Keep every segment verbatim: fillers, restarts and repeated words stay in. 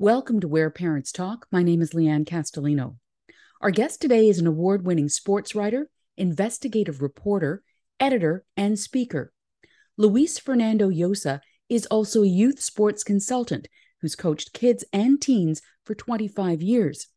Welcome to Where Parents Talk. My name is Leanne Castellino. Our guest today is an award-winning sports writer, investigative reporter, editor, and speaker. Luis Fernando Llosa is also a youth sports consultant who's coached kids and teens for twenty-five years.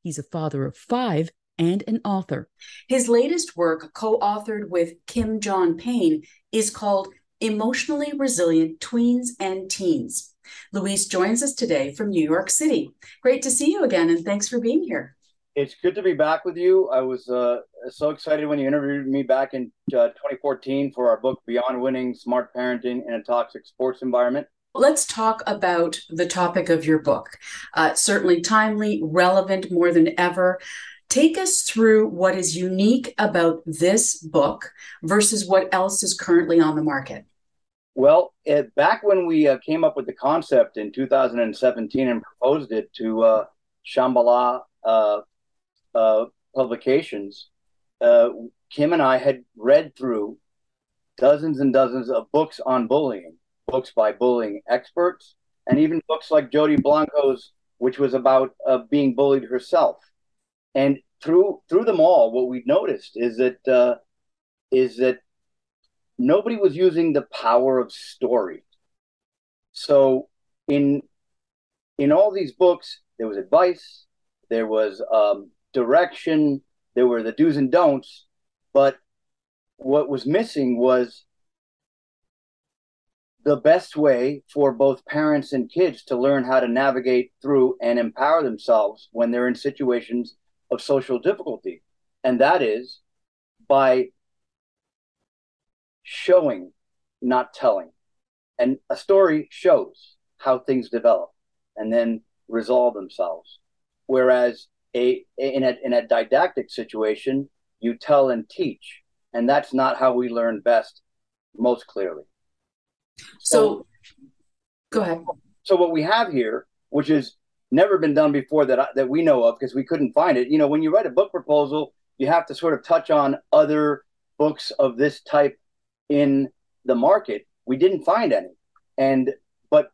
He's a father of five and an author. His latest work, co-authored with Kim John Payne, is called Emotionally Resilient Tweens and Teens. Luis joins us today from New York City. Great to see you again, and thanks for being here. It's good to be back with you. I was uh, so excited when you interviewed me back in uh, twenty fourteen for our book, Beyond Winning: Smart Parenting in a Toxic Sports Environment. Let's talk about the topic of your book. Uh, certainly timely, relevant more than ever. Take us through what is unique about this book versus what else is currently on the market. Well, uh, back when we uh, came up with the concept in two thousand seventeen and proposed it to uh, Shambhala uh, uh, Publications, uh, Kim and I had read through dozens and dozens of books on bullying. Books by bullying experts, and even books like Jody Blanco's, which was about uh, being bullied herself. And through through them all, what we noticed is that uh, is that nobody was using the power of story. So in in all these books, there was advice, there was um, direction, there were the do's and don'ts, but what was missing was the best way for both parents and kids to learn how to navigate through and empower themselves when they're in situations of social difficulty. And that is by showing, not telling. And a story shows how things develop and then resolve themselves. Whereas a, in a, in a didactic situation, you tell and teach. And that's not how we learn best, most clearly. So, so go ahead. So what we have here, which has never been done before that I, that we know of, because we couldn't find it. You know, when you write a book proposal, you have to sort of touch on other books of this type in the market. We didn't find any. And but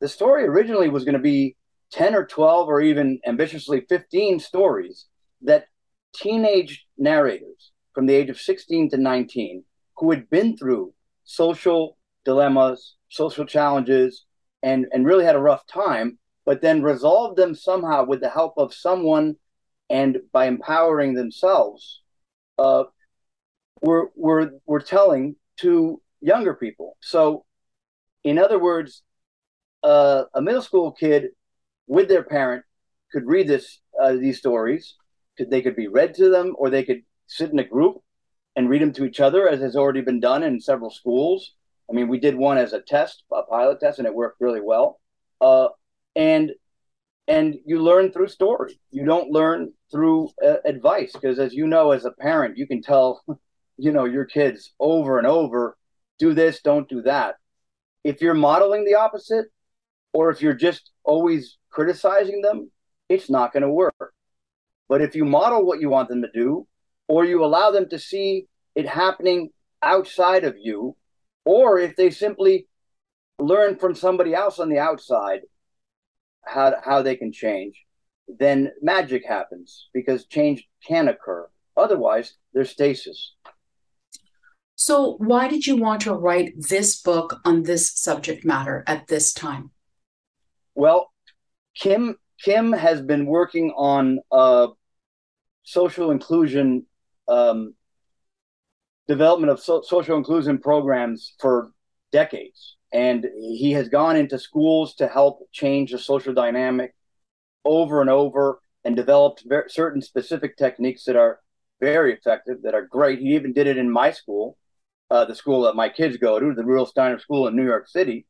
the story originally was going to be ten or twelve or even ambitiously fifteen stories that teenage narrators from the age of sixteen to nineteen who had been through social dilemmas, social challenges, and, and really had a rough time, but then resolved them somehow with the help of someone and by empowering themselves, uh, we're, we're, we're telling to younger people. So in other words, uh, a middle school kid with their parent could read this uh, these stories. Could, they could be read to them, or they could sit in a group and read them to each other, as has already been done in several schools. I mean, we did one as a test, a pilot test, and it worked really well. Uh, and and you learn through story. You don't learn through uh, advice, because as you know, as a parent, you can tell, you know, your kids over and over, do this, don't do that. If you're modeling the opposite, or if you're just always criticizing them, it's not going to work. But if you model what you want them to do, or you allow them to see it happening outside of you, or if they simply learn from somebody else on the outside how how they can change, then magic happens, because change can occur. Otherwise, there's stasis. So why did you want to write this book on this subject matter at this time? Well, Kim Kim has been working on uh, social inclusion um development of so- social inclusion programs for decades. And he has gone into schools to help change the social dynamic over and over, and developed ver- certain specific techniques that are very effective, that are great. He even did it in my school, uh, the school that my kids go to, the Rural Steiner School in New York City.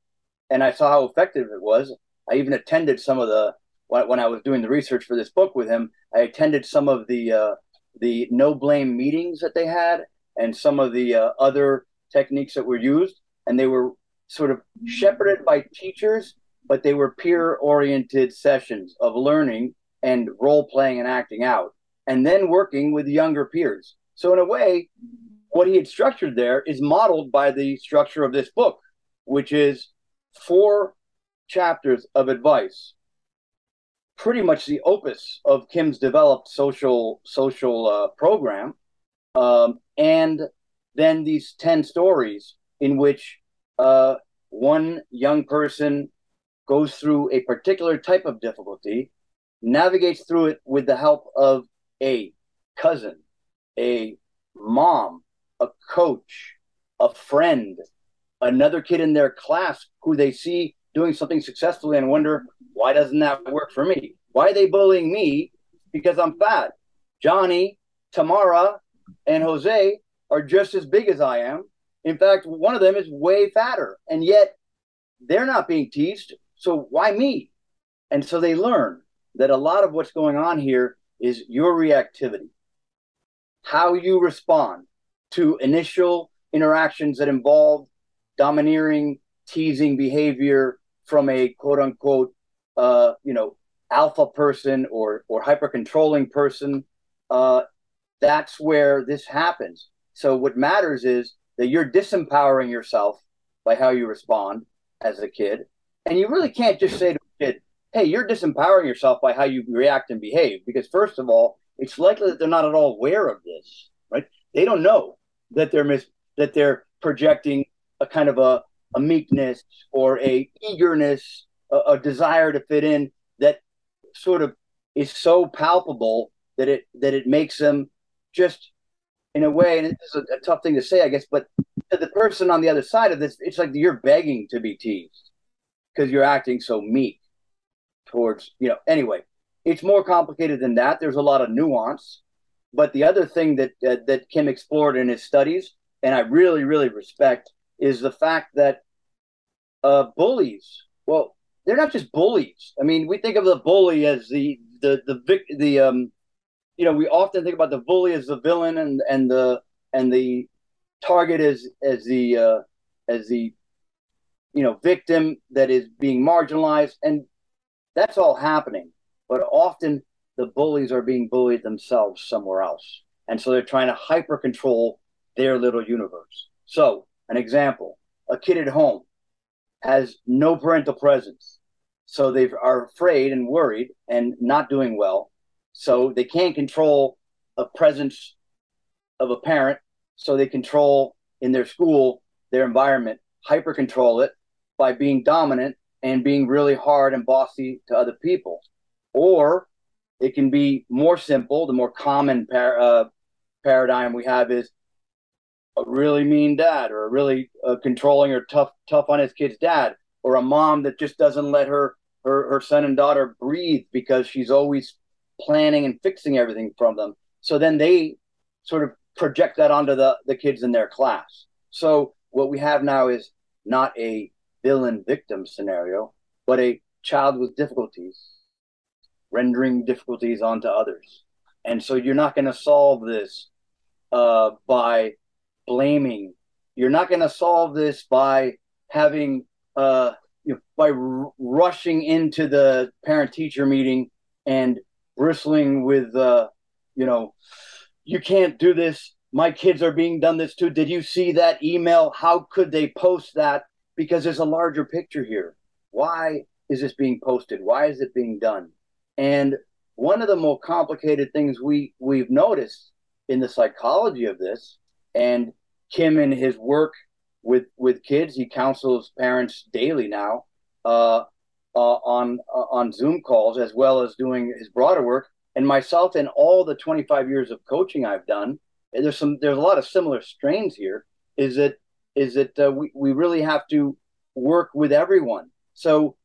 And I saw how effective it was. I even attended some of the, when, when I was doing the research for this book with him, I attended some of the uh, the no blame meetings that they had, and some of the uh, other techniques that were used. And they were sort of shepherded by teachers, but they were peer-oriented sessions of learning and role-playing and acting out, and then working with younger peers. So in a way, what he had structured there is modeled by the structure of this book, which is four chapters of advice, pretty much the opus of Kim's developed social social uh, program, um, and then these ten stories in which uh, one young person goes through a particular type of difficulty, navigates through it with the help of a cousin, a mom, a coach, a friend, another kid in their class who they see doing something successfully and wonder, why doesn't that work for me? Why are they bullying me because I'm fat? Johnny, Tamara, and Jose are just as big as I am. In fact, one of them is way fatter, and yet they're not being teased. So why me? And so they learn that a lot of what's going on here is your reactivity, how you respond to initial interactions that involve domineering, teasing behavior from a quote unquote, uh, you know, alpha person or, or hyper controlling person. Uh, that's where this happens. So what matters is that you're disempowering yourself by how you respond as a kid. And you really can't just say to a kid, hey, you're disempowering yourself by how you react and behave, because first of all, it's likely that they're not at all aware of this, right? They don't know that they're mis- that they're projecting a kind of a, a meekness or a eagerness, a, a desire to fit in that sort of is so palpable that it that it makes them just in a way, and it's a, a tough thing to say, I guess, but to the person on the other side of this, it's like you're begging to be teased because you're acting so meek towards, you know, anyway, it's more complicated than that. There's a lot of nuance. But the other thing that uh, that Kim explored in his studies, and I really, really respect, is the fact that uh, bullies, well, they're not just bullies. I mean, we think of the bully as the, the, the, the, the um, you know, we often think about the bully as the villain and, and the, and the target as, as the, uh, as the, you know, victim that is being marginalized. And that's all happening. But often the bullies are being bullied themselves somewhere else. And so they're trying to hyper control their little universe. So an example, a kid at home has no parental presence. So they are afraid and worried and not doing well. So they can't control a presence of a parent. So they control in their school, their environment, hyper control it by being dominant and being really hard and bossy to other people. Or it can be more simple. The more common par- uh, paradigm we have is a really mean dad or a really uh, controlling or tough tough on his kid's dad, or a mom that just doesn't let her, her, her son and daughter breathe because she's always planning and fixing everything from them. So then they sort of project that onto the, the kids in their class. So what we have now is not a villain victim scenario, but a child with difficulties rendering difficulties onto others. And so you're not going to solve this uh, by blaming. You're not going to solve this by having, uh, you know, by r- rushing into the parent-teacher meeting and bristling with, uh, you know, you can't do this. My kids are being done this too. Did you see that email? How could they post that? Because there's a larger picture here. Why is this being posted? Why is it being done? And one of the more complicated things we, we've noticed in the psychology of this, and Kim in his work with with kids, he counsels parents daily now uh, uh, on, uh, on Zoom calls, as well as doing his broader work. And myself and all the twenty-five years of coaching I've done, and there's some there's a lot of similar strains here, is that, is that uh, we, we really have to work with everyone. So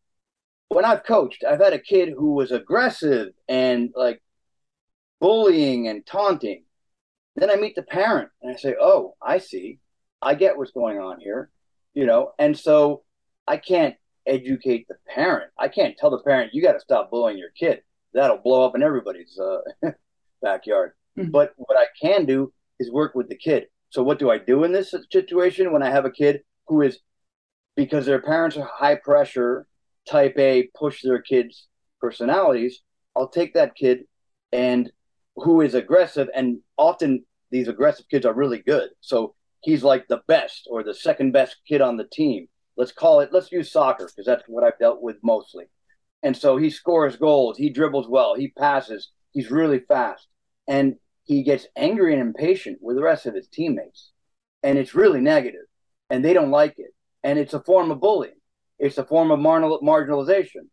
when I've coached, I've had a kid who was aggressive and like bullying and taunting. Then I meet the parent and I say, oh, I see. I get what's going on here, you know? And so I can't educate the parent. I can't tell the parent, you got to stop bullying your kid. That'll blow up in everybody's uh, backyard. Mm-hmm. But what I can do is work with the kid. So what do I do in this situation when I have a kid who is, because their parents are high pressure, type A, push their kids' personalities, I'll take that kid and who is aggressive, and often these aggressive kids are really good. So he's like the best or the second best kid on the team. Let's call it, let's use soccer because that's what I've dealt with mostly. And so he scores goals, he dribbles well, he passes, he's really fast. And he gets angry and impatient with the rest of his teammates. And it's really negative, and they don't like it. And it's a form of bullying. It's a form of marginal marginalization.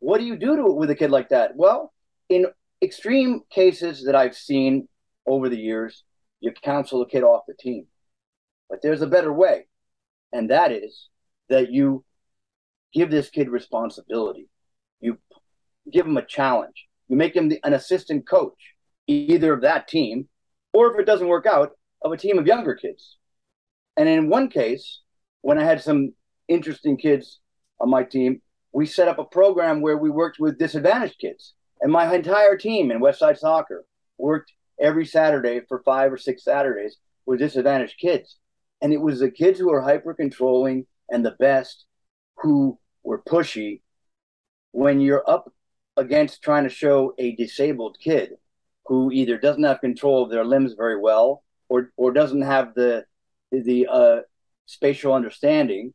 What do you do to, with a kid like that? Well, in extreme cases that I've seen over the years, you counsel a kid off the team. But there's a better way, and that is that you give this kid responsibility. You give him a challenge. You make him the, an assistant coach, either of that team or, if it doesn't work out, of a team of younger kids. And in one case, when I had some interesting kids on my team, we set up a program where we worked with disadvantaged kids. And my entire team in Westside Soccer worked every Saturday for five or six Saturdays with disadvantaged kids. And it was the kids who were hyper-controlling and the best who were pushy. When you're up against trying to show a disabled kid who either doesn't have control of their limbs very well or or doesn't have the the uh, spatial understanding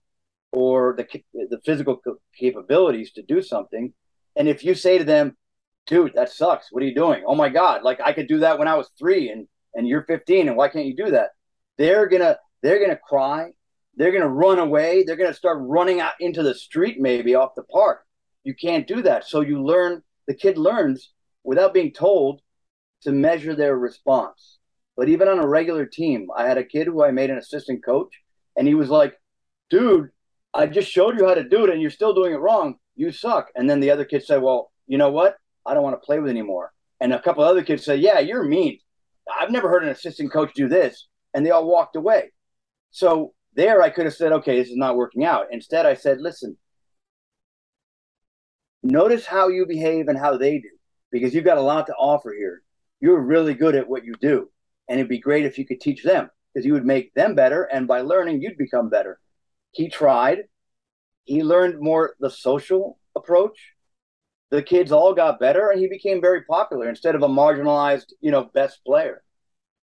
or the the physical capabilities to do something, and if you say to them, "Dude, that sucks. What are you doing? Oh my God! Like I could do that when I was three, and and you're fifteen, and why can't you do that?" They're gonna they're gonna cry. They're gonna run away. They're gonna start running out into the street, maybe off the park. You can't do that. So you learn, the kid learns without being told to measure their response. But even on a regular team, I had a kid who I made an assistant coach, and he was like, "Dude, I just showed you how to do it and you're still doing it wrong. You suck." And then the other kid said, "Well, you know what? I don't want to play with it anymore." And a couple other kids said, "Yeah, you're mean. I've never heard an assistant coach do this." And they all walked away. So there I could have said, "Okay, this is not working out." Instead, I said, "Listen, notice how you behave and how they do, because you've got a lot to offer here. You're really good at what you do, and it'd be great if you could teach them, because you would make them better, and by learning, you'd become better." He tried. He learned more the social approach. The kids all got better, and he became very popular instead of a marginalized, you know, best player.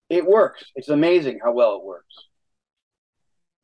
It works. It's amazing how well it works.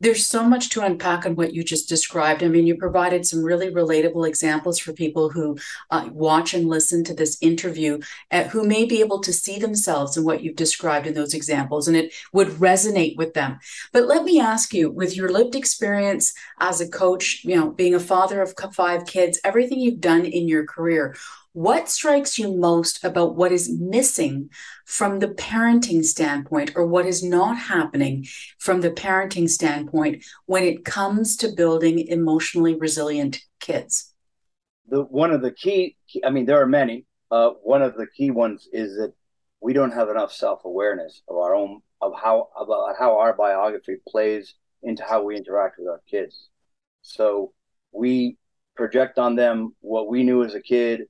There's so much to unpack in what you just described. I mean, you provided some really relatable examples for people who uh, watch and listen to this interview, uh, who may be able to see themselves in what you've described in those examples, and it would resonate with them. But let me ask you, with your lived experience as a coach, you know, being a father of five kids, everything you've done in your career, what strikes you most about what is missing from the parenting standpoint, or what is not happening from the parenting standpoint when it comes to building emotionally resilient kids? The, one of the key, I mean, there are many. Uh, one of the key ones is that we don't have enough self-awareness of our own, of how, about how our biography plays into how we interact with our kids. So we project on them what we knew as a kid,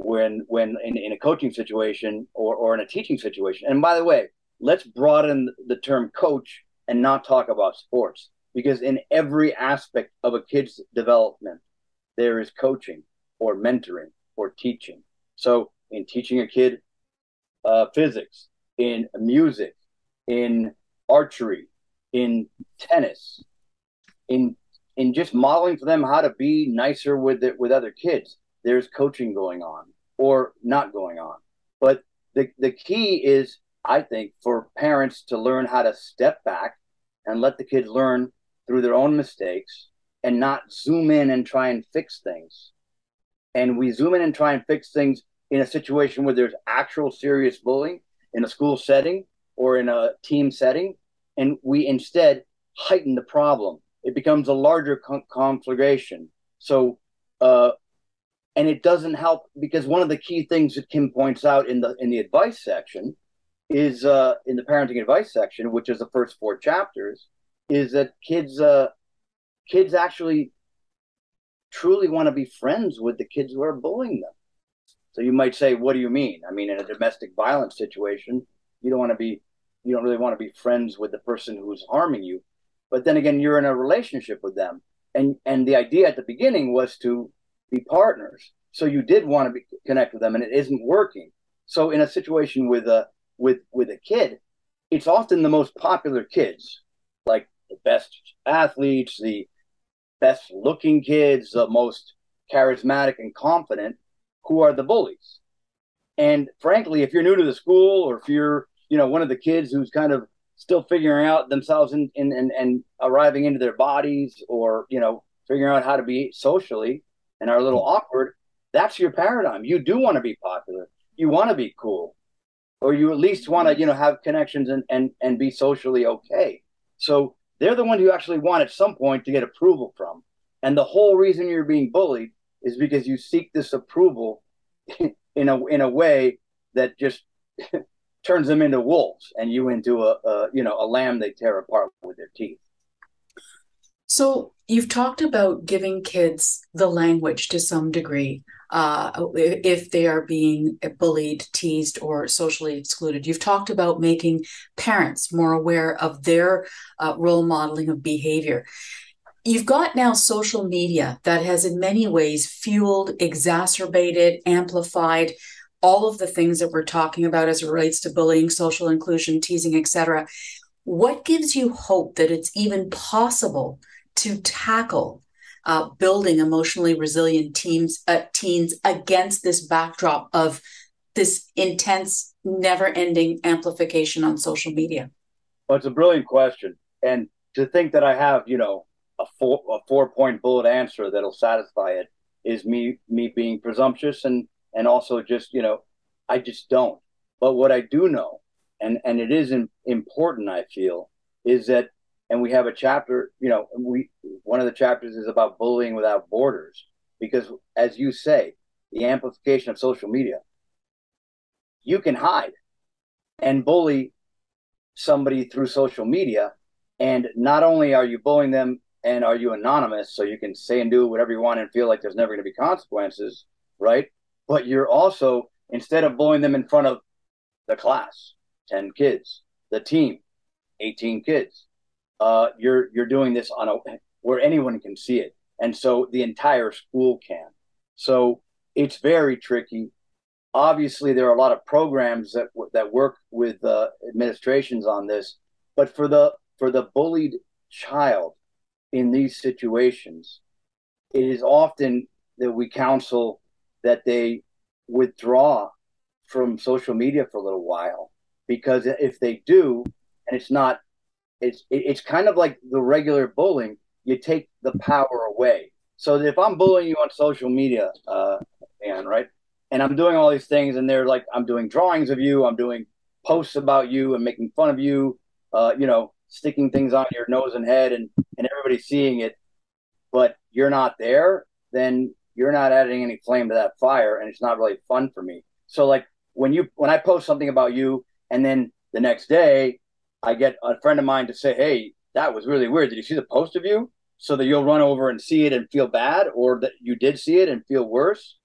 when when in, in a coaching situation or, or in a teaching situation. And by the way, let's broaden the term coach and not talk about sports, because in every aspect of a kid's development, there is coaching or mentoring or teaching. So in teaching a kid uh, physics, in music, in archery, in tennis, in in just modeling for them how to be nicer with it, with other kids, there's coaching going on or not going on. But the, the key is, I think, for parents to learn how to step back and let the kids learn through their own mistakes and not zoom in and try and fix things. And we zoom in and try and fix things in a situation where there's actual serious bullying in a school setting or in a team setting. And we instead heighten the problem. It becomes a larger con- conflagration. So, uh, And it doesn't help, because one of the key things that Kim points out in the in the advice section is uh, in the parenting advice section, which is the first four chapters, is that kids uh, kids actually truly want to be friends with the kids who are bullying them. So you might say, "What do you mean?" I mean, in a domestic violence situation, you don't want to be you don't really want to be friends with the person who's harming you. But then again, you're in a relationship with them, and and the idea at the beginning was to be partners. So you did want to be, connect with them, and it isn't working. So in a situation with a with with a kid, it's often the most popular kids, like the best athletes, the best looking kids, the most charismatic and confident who are the bullies. And frankly, if you're new to the school, or if you're, you know, one of the kids who's kind of still figuring out themselves and and and arriving into their bodies, or, you know, figuring out how to be socially and are a little awkward, that's your paradigm. You do want to be popular. You want to be cool, or you at least want to, you know, have connections and, and, and be socially okay. So they're the ones you actually want at some point to get approval from. And the whole reason you're being bullied is because you seek this approval in a, in a way that just turns them into wolves and you into a, a, you know, a lamb they tear apart with their teeth. So you've talked about giving kids the language to some degree, uh, if they are being bullied, teased, or socially excluded. You've talked about making parents more aware of their uh, role modeling of behavior. You've got now social media that has in many ways fueled, exacerbated, amplified all of the things that we're talking about as it relates to bullying, social inclusion, teasing, et cetera. What gives you hope that it's even possible to tackle uh, building emotionally resilient teams, uh, teens against this backdrop of this intense, never-ending amplification on social media? Well, it's a brilliant question. And to think that I have, you know, a four, a four-point bullet answer that'll satisfy it is me me being presumptuous, and and also just, you know, I just don't. But what I do know, and and it is in, important, I feel, is that, and we have a chapter, you know, we one of the chapters is about bullying without borders, because as you say, the amplification of social media, you can hide and bully somebody through social media, and not only are you bullying them and are you anonymous, so you can say and do whatever you want and feel like there's never going to be consequences, right? But you're also, instead of bullying them in front of the class, ten kids, the team, eighteen kids, uh, you're you're doing this on a where anyone can see it, and so the entire school can. So it's very tricky. Obviously, there are a lot of programs that that work with uh, administrations on this, but for the for the bullied child in these situations, it is often that we counsel that they withdraw from social media for a little while, because if they do, and it's not, it's it's kind of like the regular bullying, you take the power away. So that if I'm bullying you on social media, uh, man, right, and I'm doing all these things, and they're like, I'm doing drawings of you, I'm doing posts about you, and making fun of you, uh, you know, sticking things on your nose and head, and, and everybody's seeing it, but you're not there, then you're not adding any flame to that fire, and it's not really fun for me. So like when you when I post something about you, and then the next day I get a friend of mine to say, hey, that was really weird. Did you see the post of you? So that you'll run over and see it and feel bad, or that you did see it and feel worse.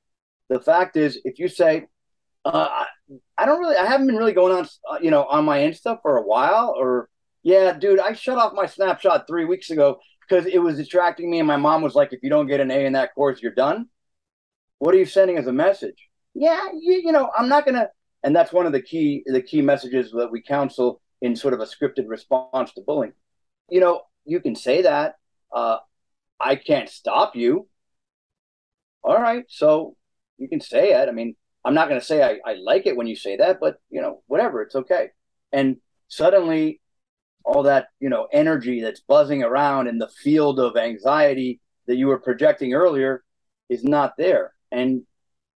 The fact is, if you say, uh, I don't really, I haven't been really going on, you know, on my Insta for a while, or, yeah, dude, I shut off my snapshot three weeks ago because it was distracting me. And my mom was like, if you don't get an A in that course, you're done. What are you sending as a message? Yeah, you, you know, I'm not going to. And that's one of the key the key messages that we counsel in sort of a scripted response to bullying. You know, you can say that. Uh, I can't stop you. All right. So you can say it. I mean, I'm not going to say I, I like it when you say that, but, you know, whatever. It's okay. And suddenly all that, you know, energy that's buzzing around in the field of anxiety that you were projecting earlier is not there. And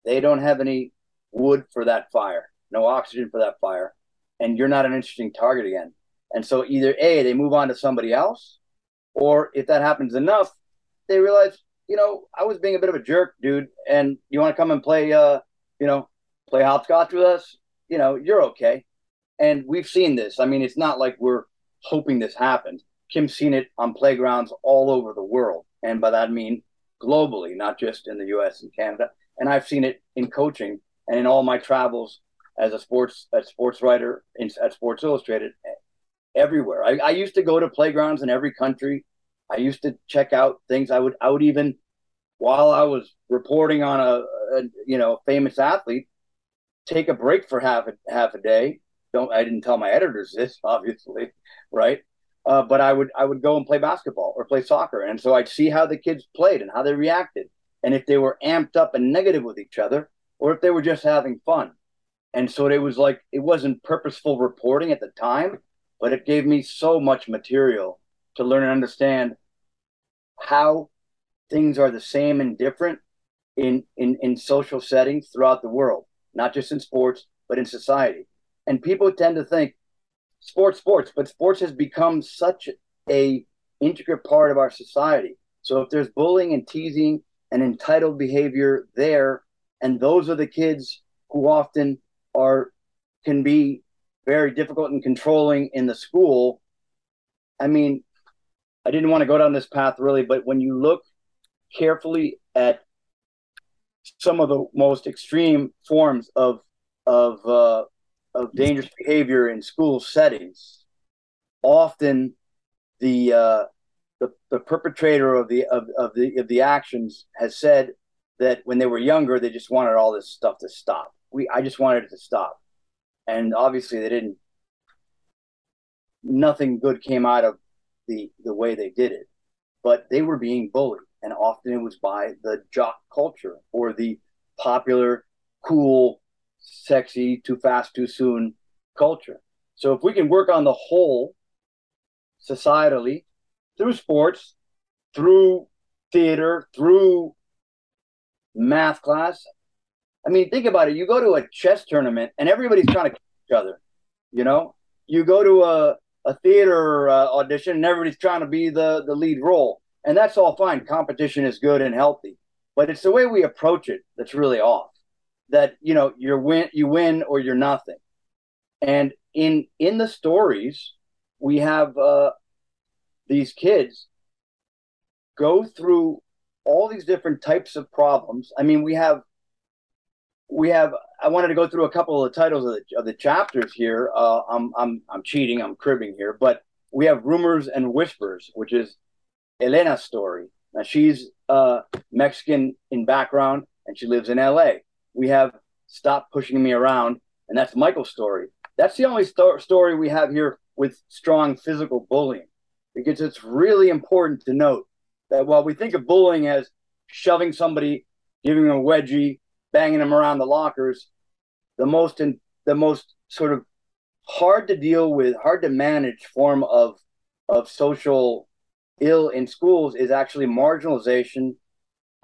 they don't have any wood for that fire, no oxygen for that fire, and you're not an interesting target again. And so either A, they move on to somebody else, or if that happens enough, they realize, you know, I was being a bit of a jerk, dude, and you want to come and play, uh, you know, play hopscotch with us? You know, you're okay. And we've seen this. I mean, it's not like we're hoping this happens. Kim's seen it on playgrounds all over the world, and by that I mean globally, not just in the U S and Canada. And I've seen it in coaching and in all my travels as a sports as sports writer in, at Sports Illustrated, everywhere. I, I used to go to playgrounds in every country. I used to check out things. I would I would even, while I was reporting on a, a you know famous athlete, take a break for half a, half a day. Don't I didn't tell my editors this, obviously, right? Uh, but I would I would go and play basketball or play soccer, and so I'd see how the kids played and how they reacted. and if they were amped up and negative with each other, or if they were just having fun. And so it was like, it wasn't purposeful reporting at the time, but it gave me so much material to learn and understand how things are the same and different in, in, in social settings throughout the world, not just in sports, but in society. And people tend to think sports, sports, but sports has become such a intricate part of our society. So if there's bullying and teasing and entitled behavior there, and those are the kids who often are, can be very difficult and controlling in the school. I mean, I didn't want to go down this path really, but when you look carefully at some of the most extreme forms of of uh, of dangerous behavior in school settings, often the uh, the the perpetrator of the of, of the of the actions has said that when they were younger, they just wanted all this stuff to stop. We I just wanted it to stop, and obviously they didn't. Nothing good came out of the the way they did it, but they were being bullied, and often it was by the jock culture or the popular, cool, sexy, too fast, too soon culture. So if we can work on the whole societally through sports, through theater, through math class. I mean, think about it. You go to a chess tournament and everybody's trying to kill each other. You know, you go to a, a theater uh, audition and everybody's trying to be the, the lead role. And that's all fine. Competition is good and healthy, but it's the way we approach it that's really off. That, you know, you're win, you win or you're nothing. And in in the stories, we have uh, these kids go through all these different types of problems. I mean, we have we have. I wanted to go through a couple of the titles of the, of the chapters here. Uh, I'm I'm I'm cheating. I'm cribbing here, but we have Rumors and Whispers, which is Elena's story. Now she's uh, Mexican in background, and she lives in L A We have Stop Pushing Me Around, and that's Michael's story. That's the only sto- story we have here with strong physical bullying, because it's really important to note that while we think of bullying as shoving somebody, giving them a wedgie, banging them around the lockers, the most in, the most sort of hard to deal with, hard to manage form of of social ill in schools is actually marginalization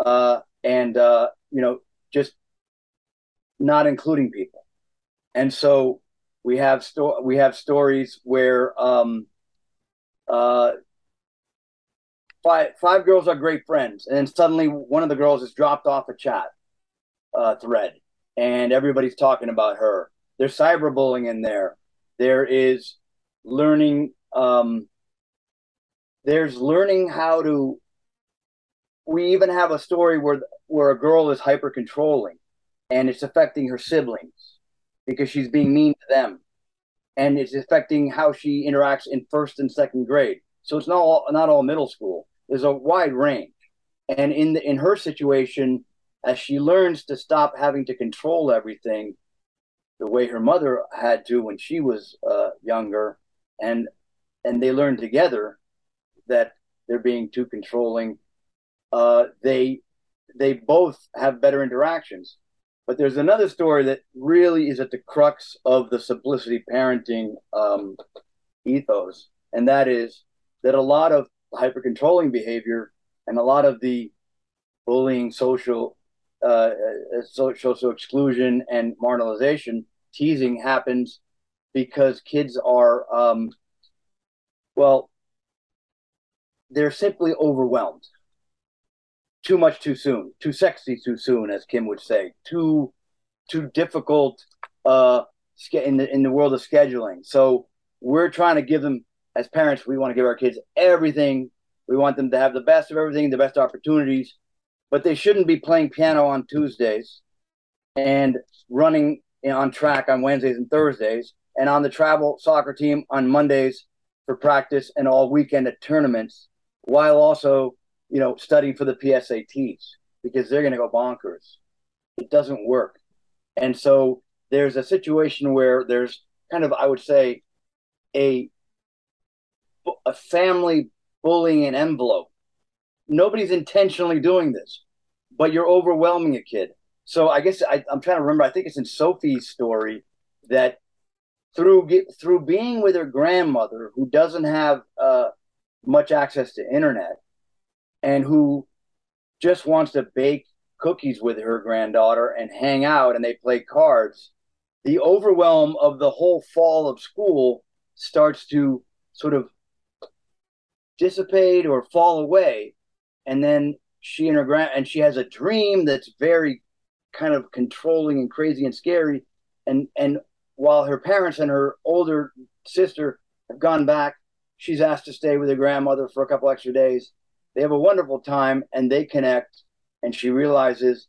uh, and, uh, you know, just not including people. And so we have sto- we have stories where um, uh, five five girls are great friends, and then suddenly one of the girls is dropped off a chat uh, thread, and everybody's talking about her. There's cyberbullying in there. There is learning. Um, there's learning how to. We even have a story where where a girl is hyper controlling, and it's affecting her siblings because she's being mean to them. And it's affecting how she interacts in first and second grade. So it's not all, not all middle school. There's a wide range. And in the, in her situation, as she learns to stop having to control everything the way her mother had to when she was uh, younger, and and they learn together that they're being too controlling, uh, they they both have better interactions. But there's another story that really is at the crux of the simplicity parenting um, ethos, and that is that a lot of hyper-controlling behavior and a lot of the bullying, social, uh, social exclusion and marginalization, teasing happens because kids are, um, well, they're simply overwhelmed. Too much too soon, too sexy too soon, as Kim would say. Too, too difficult uh, in the in the world of scheduling. So we're trying to give them, as parents, we want to give our kids everything. We want them to have the best of everything, the best opportunities. But they shouldn't be playing piano on Tuesdays and running on track on Wednesdays and Thursdays, and on the travel soccer team on Mondays for practice and all weekend at tournaments, while also, you know, studying for the P S A Ts, because they're going to go bonkers. It doesn't work. And so there's a situation where there's kind of, I would say, a, a family bullying envelope. Nobody's intentionally doing this, but you're overwhelming a kid. So I guess I, I'm trying to remember, I think it's in Sophie's story that through through being with her grandmother, who doesn't have uh, much access to internet and who just wants to bake cookies with her granddaughter and hang out and they play cards, the overwhelm of the whole fall of school starts to sort of dissipate or fall away. And then she and her grand and she has a dream that's very kind of controlling and crazy and scary. And, and while her parents and her older sister have gone back, she's asked to stay with her grandmother for a couple extra days. They have a wonderful time and they connect. And she realizes,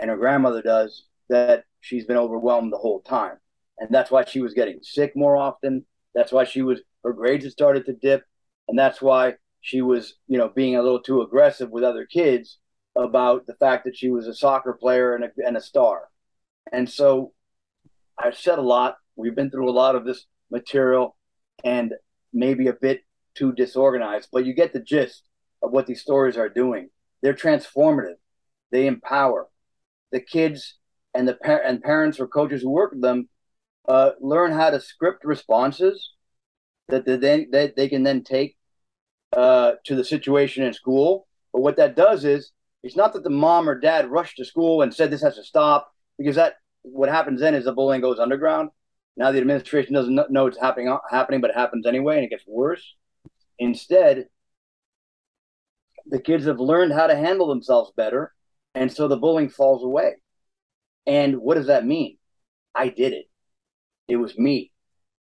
and her grandmother does, that she's been overwhelmed the whole time. And that's why she was getting sick more often. That's why she was, her grades had started to dip. And that's why she was, you know, being a little too aggressive with other kids about the fact that she was a soccer player and a, and a star. And so I've said a lot. We've been through a lot of this material and maybe a bit too disorganized, but you get the gist of what these stories are doing. They're transformative. They empower the kids, and the par- and parents or coaches who work with them uh, learn how to script responses that they then, that they can then take uh, to the situation in school. But what that does is, it's not that the mom or dad rushed to school and said this has to stop, because that what happens then is the bullying goes underground. Now the administration doesn't know it's happening, happening, but it happens anyway, and it gets worse. Instead, the kids have learned how to handle themselves better, and so the bullying falls away. And what does that mean? I did it. It was me.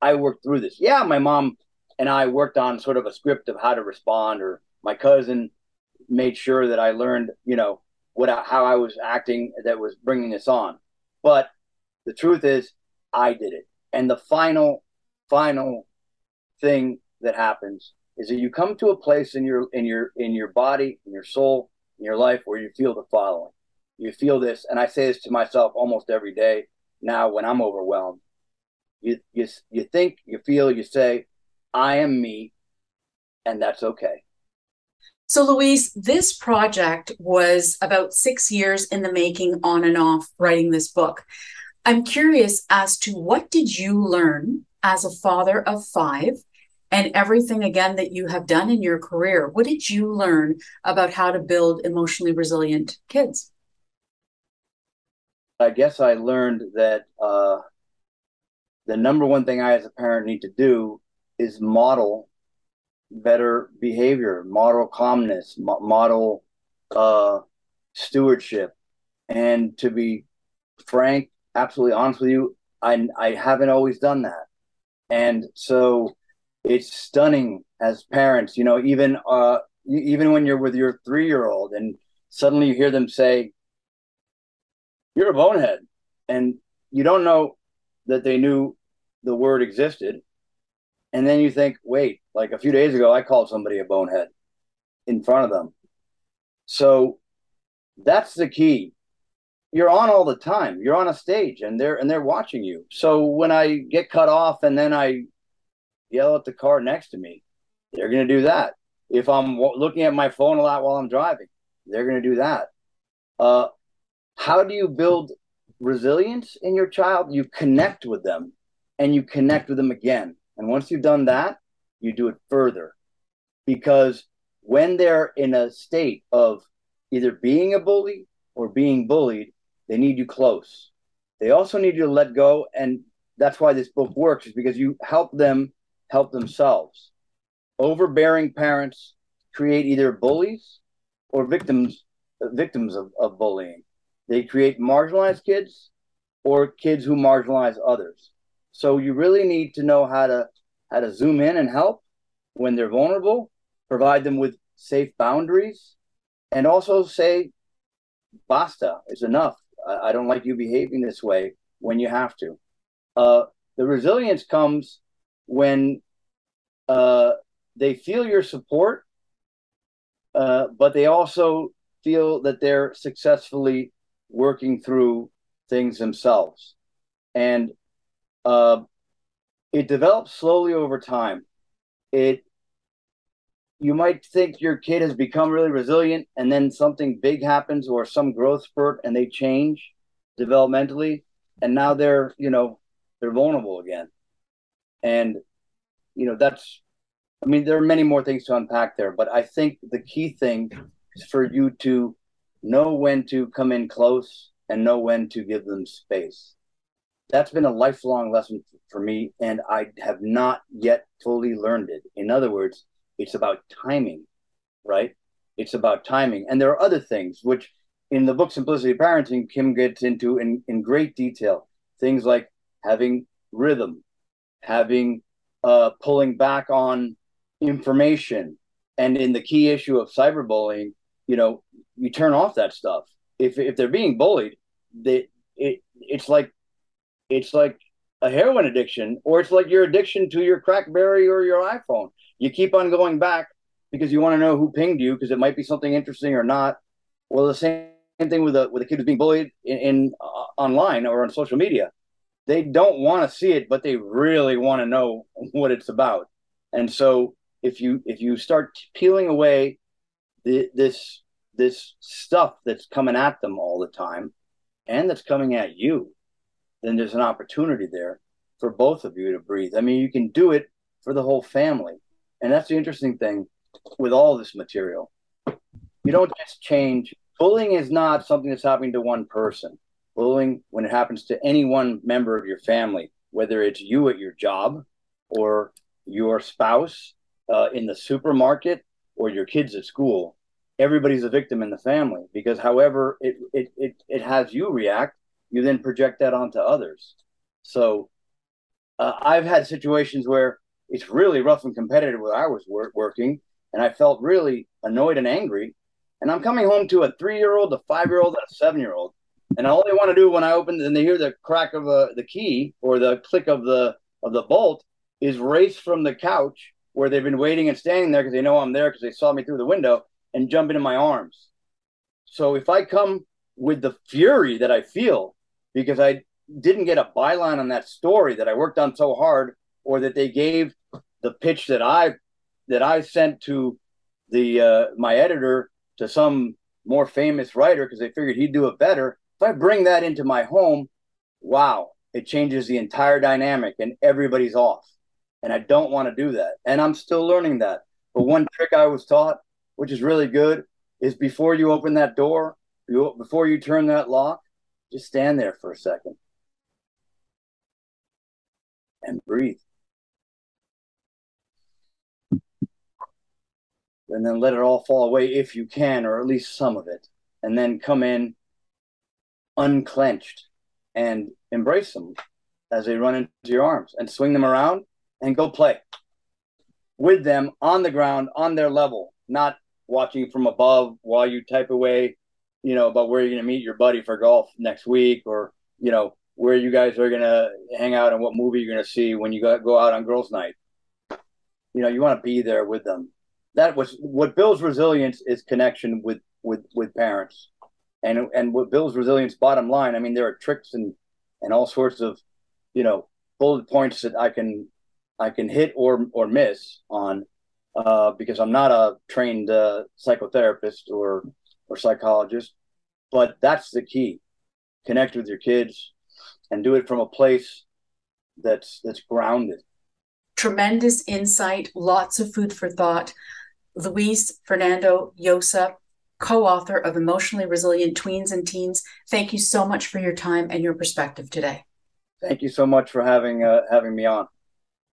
I worked through this. Yeah, my mom and I worked on sort of a script of how to respond, or my cousin made sure that I learned, you know, what how I was acting that was bringing this on. But the truth is, I did it. And the final, final thing that happens is that you come to a place in your in your in your body, in your soul, in your life, where you feel the following. You feel this, and I say this to myself almost every day now when I'm overwhelmed. You, you, you think, you feel, you say, I am me, and that's okay. So, Luis, this project was about six years in the making, on and off, writing this book. I'm curious as to what did you learn as a father of five, and everything, again, that you have done in your career. What did you learn about how to build emotionally resilient kids? I guess I learned that uh, the number one thing I as a parent need to do is model better behavior, model calmness, mo- model uh, stewardship. And to be frank, absolutely honest with you, I, I haven't always done that. And so it's stunning as parents, you know, even uh, even when you're with your three-year-old and suddenly you hear them say, "You're a bonehead," and you don't know that they knew the word existed. And then you think, wait, like a few days ago, I called somebody a bonehead in front of them. So that's the key. You're on all the time. You're on a stage and they're, and they're watching you. So when I get cut off and then I yell at the car next to me, they're going to do that. If I'm looking at my phone a lot while I'm driving, they're going to do that. Uh, How do you build resilience in your child? You connect with them, and you connect with them again. And once you've done that, you do it further. Because when they're in a state of either being a bully or being bullied, they need you close. They also need you to let go. And that's why this book works, is because you help them help themselves. Overbearing parents create either bullies or victims, victims of, of bullying. They create marginalized kids or kids who marginalize others. So you really need to know how to how to zoom in and help when they're vulnerable, provide them with safe boundaries, and also say, basta, it's enough. I don't like you behaving this way when you have to. Uh, the resilience comes when uh, they feel your support, uh, but they also feel that they're successfully working through things themselves. And uh, it develops slowly over time. It you might think your kid has become really resilient, and then something big happens or some growth spurt and they change developmentally. And now they're, you know, they're vulnerable again. And, you know, that's, I mean, there are many more things to unpack there, but I think the key thing is for you to know when to come in close and know when to give them space. That's been a lifelong lesson for me, and I have not yet fully learned it. In other words, it's about timing, right? It's about timing. And there are other things, which in the book Simplicity Parenting, Kim gets into in, in great detail. Things like having rhythm, having uh, pulling back on information. And in the key issue of cyberbullying, you know, you turn off that stuff. If if they're being bullied, they, it it's like, it's like a heroin addiction, or it's like your addiction to your crackberry or your iPhone. You keep on going back because you want to know who pinged you, because it might be something interesting or not. Well, the same thing with a with a kid who's being bullied in, in uh, online or on social media. They don't want to see it, but they really want to know what it's about. And so, if you if you start peeling away the, this this stuff that's coming at them all the time, and that's coming at you, then there's an opportunity there for both of you to breathe. I mean, you can do it for the whole family. And that's the interesting thing with all this material. You don't just change. Bullying is not something that's happening to one person. Bullying, when it happens to any one member of your family, whether it's you at your job or your spouse uh, in the supermarket or your kids at school, everybody's a victim in the family, because however it, it, it, it has you react, you then project that onto others. So uh, I've had situations where it's really rough and competitive where I was wor- working, and I felt really annoyed and angry. And I'm coming home to a three-year-old, a five-year-old, and a seven-year-old. And all they want to do when I open and they hear the crack of a, the key or the click of the of the bolt is race from the couch where they've been waiting and standing there because they know I'm there because they saw me through the window, and jump into my arms. So if I come with the fury that I feel, because I didn't get a byline on that story that I worked on so hard, or that they gave the pitch that I that I sent to the uh, my editor to some more famous writer because they figured he'd do it better. If I bring that into my home, wow, it changes the entire dynamic and everybody's off. And I don't want to do that. And I'm still learning that. But one trick I was taught, which is really good, is before you open that door, you, before you turn that lock, just stand there for a second and breathe. And then let it all fall away if you can, or at least some of it. And then come in unclenched and embrace them as they run into your arms, and swing them around and go play with them on the ground, on their level, not watching from above while you type away, you know, about where you're going to meet your buddy for golf next week, or, you know, where you guys are going to hang out and what movie you're going to see when you go out on girls' night. You know, you want to be there with them. That was what builds resilience, is connection with, with, with parents. And, and what builds resilience, bottom line, I mean, there are tricks and, and all sorts of, you know, bullet points that I can, I can hit or, or miss on, uh, because I'm not a trained uh, psychotherapist or, or psychologist, but that's the key. Connect with your kids and do it from a place that's, that's grounded. Tremendous insight, lots of food for thought. Luis Fernando Llosa, co-author of Emotionally Resilient Tweens and Teens, thank you so much for your time and your perspective today. Thank you so much for having uh, having me on.